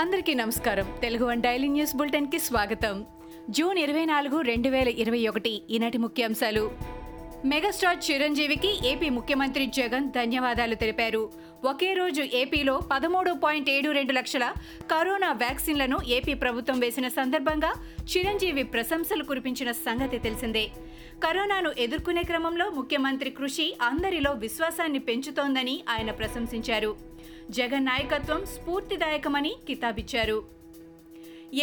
అందరికీ నమస్కారం. Telugu one daily news బులెటిన్కి స్వాగతం. జూన్ 24, 2021 ఈనాటి ముఖ్యాంశాలు. మెగాస్టార్ చిరంజీవికి ఏపీ ముఖ్యమంత్రి జగన్ ధన్యవాదాలు తెలిపారు. ఒకే రోజు ఏపీలో 13.72 లక్షల కరోనా వ్యాక్సిన్లను ఏపీ ప్రభుత్వం వేసిన సందర్భంగా చిరంజీవి ప్రశంసలు కురిపించిన సంగతి తెలిసిందే. కరోనాను ఎదుర్కొనే క్రమంలో ముఖ్యమంత్రి కృషి అందరిలో విశ్వాసాన్ని పెంచుతోందని ఆయన ప్రశంసించారు. జగన్ నాయకత్వం స్ఫూర్తిదాయకమని కితాబిచ్చారు.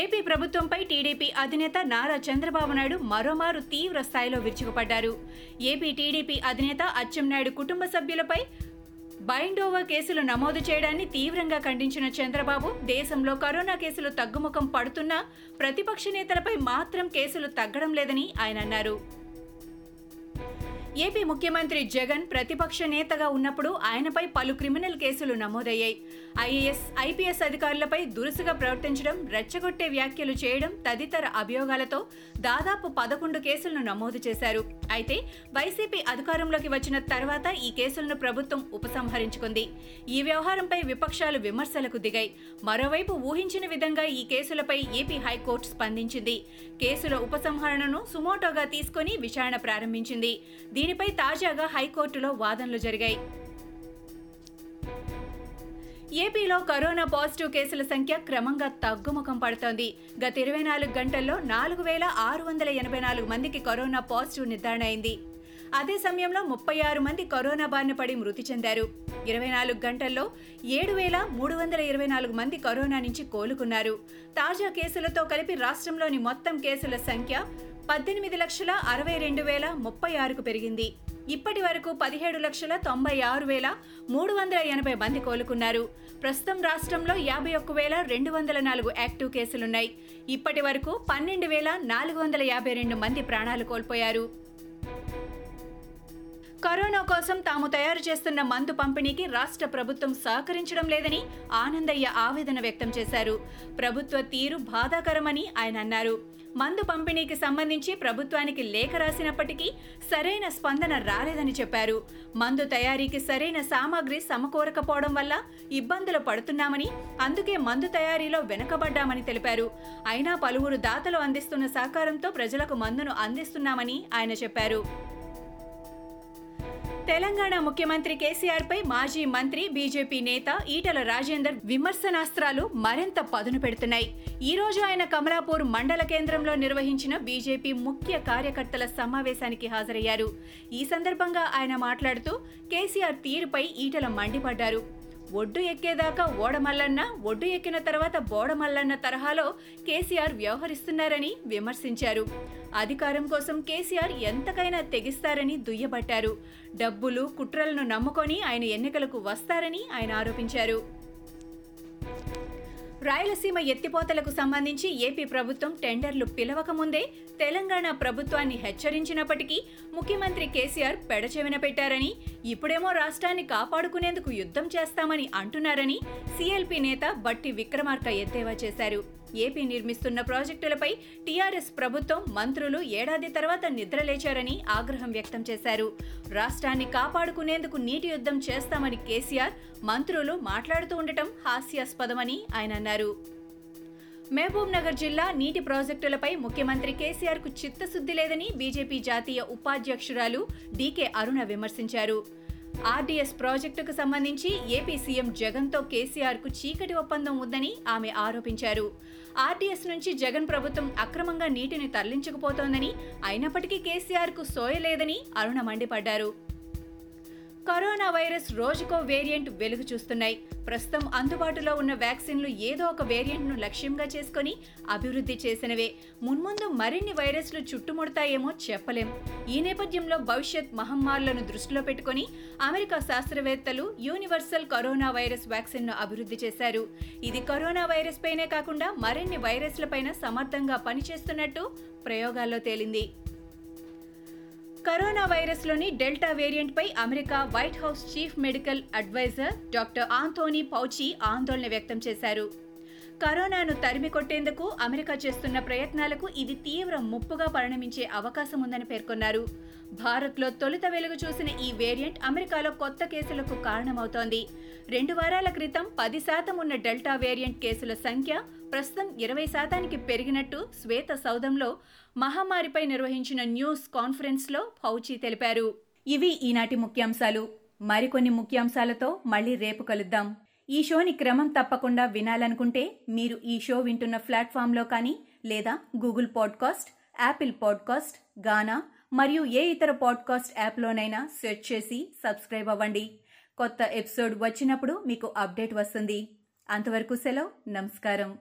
ఏపీ ప్రభుత్వంపై టీడీపీ అధినేత నారా చంద్రబాబు నాయుడు మరోమారు తీవ్ర స్థాయిలో విరుచుకుపడ్డారు. ఏపీ టీడీపీ అధినేత అచ్చెన్నాయుడు కుటుంబ సభ్యులపై బైండ్ ఓవర్ కేసులు నమోదు చేయడాన్ని తీవ్రంగా ఖండించిన చంద్రబాబు, దేశంలో కరోనా కేసులు తగ్గుముఖం పడుతున్నా ప్రతిపక్ష నేతలపై మాత్రం కేసులు తగ్గడం లేదని ఆయన అన్నారు. ఏపీ ముఖ్యమంత్రి జగన్ ప్రతిపక్ష నేతగా ఉన్నప్పుడు ఆయనపై పలు క్రిమినల్ కేసులు నమోదయ్యాయి. ఐఏఎస్, ఐపీఎస్ అధికారులపై దురుసుగా ప్రవర్తించడం, రెచ్చగొట్టే వ్యాఖ్యలు చేయడం తదితర అభియోగాలతో దాదాపు 11 కేసులను నమోదు చేశారు. అయితే వైసీపీ అధికారంలోకి వచ్చిన తర్వాత ఈ కేసులను ప్రభుత్వం ఉపసంహరించుకుంది. ఈ వ్యవహారంపై విపక్షాలు విమర్శలకు దిగాయి. మరోవైపు ఊహించిన విధంగా ఈ కేసులపై ఏపీ హైకోర్టు స్పందించింది. కేసుల ఉపసంహరణను సుమోటోగా తీసుకుని విచారణ ప్రారంభించింది. దీనిపై తాజాగా హైకోర్టులో వాదనలు జరిగాయి. ఏపీలో కరోనా పాజిటివ్ కేసుల సంఖ్య క్రమంగా తగ్గుముఖం పడుతోంది. గత 24 గంటల్లో 4,684 మందికి కరోనా పాజిటివ్ నిర్ధారణ అయింది. అదే సమయంలో 36 మంది కరోనా బారిన పడి మృతి చెందారు. 24 గంటల్లో 7,324 మంది కరోనా నుంచి కోలుకున్నారు. తాజా కేసులతో కలిపి రాష్ట్రంలోని మొత్తం కేసుల సంఖ్య 18,62,036కు పెరిగింది. ఇప్పటి వరకు 17,96,380 మంది కోలుకున్నారు. ప్రస్తుతం రాష్ట్రంలో 51,204 యాక్టివ్ కేసులున్నాయి. ఇప్పటి వరకు 12,452 మంది ప్రాణాలు కోల్పోయారు. కరోనా కోసం తాము తయారు చేస్తున్న మందు పంపిణీకి రాష్ట్ర ప్రభుత్వం సహకరించడం లేదని ఆనందయ్య ఆవేదన వ్యక్తం చేశారు. ప్రభుత్వ తీరు బాధాకరమని ఆయన అన్నారు. మందు పంపిణీకి సంబంధించి ప్రభుత్వానికి లేఖ రాసినప్పటికీ సరైన స్పందన రాలేదని చెప్పారు. మందు తయారీకి సరైన సామాగ్రి సమకూరకపోవడం వల్ల ఇబ్బందులు పడుతున్నామని, అందుకే మందు తయారీలో వెనుకబడ్డామని తెలిపారు. అయినా పలువురు దాతలు అందిస్తున్న సహకారంతో ప్రజలకు మందును అందిస్తున్నామని ఆయన చెప్పారు. తెలంగాణ ముఖ్యమంత్రి కేసీఆర్ పై మాజీ మంత్రి, బీజేపీ నేత ఈటల రాజేందర్ విమర్శనాస్త్రాలు మరింత పదును పెడుతున్నాయి. ఈ రోజు ఆయన కమలాపూర్ మండల కేంద్రంలో నిర్వహించిన బీజేపీ ముఖ్య కార్యకర్తల సమావేశానికి హాజరయ్యారు. ఈ సందర్భంగా ఆయన మాట్లాడుతూ కేసీఆర్ తీరుపై ఈటల మండిపడ్డారు. ఒడ్డు ఎక్కేదాకా ఓడమల్లన్న, ఒడ్డు ఎక్కిన తర్వాత బోడమల్లన్న తరహాలో కేసీఆర్ వ్యవహరిస్తున్నారని విమర్శించారు. అధికారం కోసం కేసీఆర్ ఎంతకైనా తెగిస్తారని దుయ్యబట్టారు. డబ్బులు, కుట్రలను నమ్ముకొని ఆయన ఎన్నికలకు వస్తారని ఆయన ఆరోపించారు. రాయలసీమ ఎత్తిపోతలకు సంబంధించి ఏపీ ప్రభుత్వం టెండర్లు పిలవకముందే తెలంగాణ ప్రభుత్వాన్ని హెచ్చరించినప్పటికీ ముఖ్యమంత్రి కేసీఆర్ పెడచెవిన పెట్టారని, ఇప్పుడేమో రాష్ట్రాన్ని కాపాడుకునేందుకు యుద్ధం చేస్తామని అంటున్నారని సీఎల్పీ నేత బట్టి విక్రమార్క ఎద్దేవా చేశారు. ఏపీ నిర్మిస్తున్న ప్రాజెక్టులపై టీఆర్ఎస్ ప్రభుత్వం మంత్రులు ఏడాది తర్వాత నిద్రలేచారని ఆగ్రహం వ్యక్తం చేశారు. రాష్ట్రాన్ని కాపాడుకునేందుకు నీటి యుద్ధం చేస్తామని కేసీఆర్, మంత్రులు మాట్లాడుతూ ఉండటం హాస్యాస్పదమని ఆయన అన్నారు. మహబూబ్ నగర్ జిల్లా నీటి ప్రాజెక్టులపై ముఖ్యమంత్రి కేసీఆర్ కు చిత్తశుద్ధి లేదని బీజేపీ జాతీయ ఉపాధ్యక్షురాలు డీకే అరుణ విమర్శించారు. ఆర్డీఎస్ ప్రాజెక్టుకు సంబంధించి ఏపీ సీఎం జగన్తో కేసీఆర్కు చీకటి ఒప్పందం ఉందని ఆమె ఆరోపించారు. ఆర్డీఎస్ నుంచి జగన్ ప్రభుత్వం అక్రమంగా నీటిని తరలించకపోతోందని, అయినప్పటికీ కేసీఆర్కు సోయలేదని అరుణ మండిపడ్డారు. కరోనా వైరస్ రోజుకో వేరియంట్ వెలుగు చూస్తున్నాయి. ప్రస్తుతం అందుబాటులో ఉన్న వ్యాక్సిన్లు ఏదో ఒక వేరియంట్ను లక్ష్యంగా చేసుకుని అభివృద్ధి చేసినవే. మున్ముందు మరిన్ని వైరస్లు చుట్టుముడతాయేమో చెప్పలేం. ఈ నేపథ్యంలో భవిష్యత్ మహమ్మారులను దృష్టిలో పెట్టుకుని అమెరికా శాస్త్రవేత్తలు యూనివర్సల్ కరోనా వైరస్ వ్యాక్సిన్ను అభివృద్ధి చేశారు. ఇది కరోనా వైరస్ పైనే కాకుండా మరిన్ని వైరస్లపైన సమర్థంగా పనిచేస్తున్నట్టు ప్రయోగాల్లో తేలింది. కరోనా వైరస్లోని డెల్టా వేరియంట్పై America White House chief medical adviser doctor Anthony Fauci ఆందోళన వ్యక్తం చేశారు. కరోనాను తరిమి కొట్టేందుకు అమెరికా చేస్తున్న ప్రయత్నాలకు ఇది తీవ్ర ముప్పుగా పరిణమించే అవకాశం ఉందని పేర్కొన్నారు. భారత్లో తొలుత వెలుగు చూసిన ఈ వేరియంట్ అమెరికాలో కొత్త కేసులకు కారణమవుతోంది. 2 వారాల క్రితం 10% ఉన్న డెల్టా వేరియంట్ కేసుల సంఖ్య ప్రస్తుతం 20% పెరిగినట్టు శ్వేత సౌధంలో మహమ్మారిపై నిర్వహించిన న్యూస్ కాన్ఫరెన్స్లో పౌచీ తెలిపారు. ఇవి ఈనాటి ముఖ్యాంశాలు. మరికొన్ని ముఖ్యాంశాలతో మళ్ళీ రేపు కలుద్దాం. ఈ షోని క్రమం తప్పకుండా వినాలనుకుంటే మీరు ఈ షో వింటున్న ప్లాట్ఫామ్లో కానీ లేదా Google podcast, Apple podcast, Gaana మరియు ఏ ఇతర పాడ్కాస్ట్ యాప్లోనైనా సెర్చ్ చేసి సబ్స్క్రైబ్ అవ్వండి. కొత్త ఎపిసోడ్ వచ్చినప్పుడు మీకు అప్డేట్ వస్తుంది. అంతవరకు సెలవు. నమస్కారం.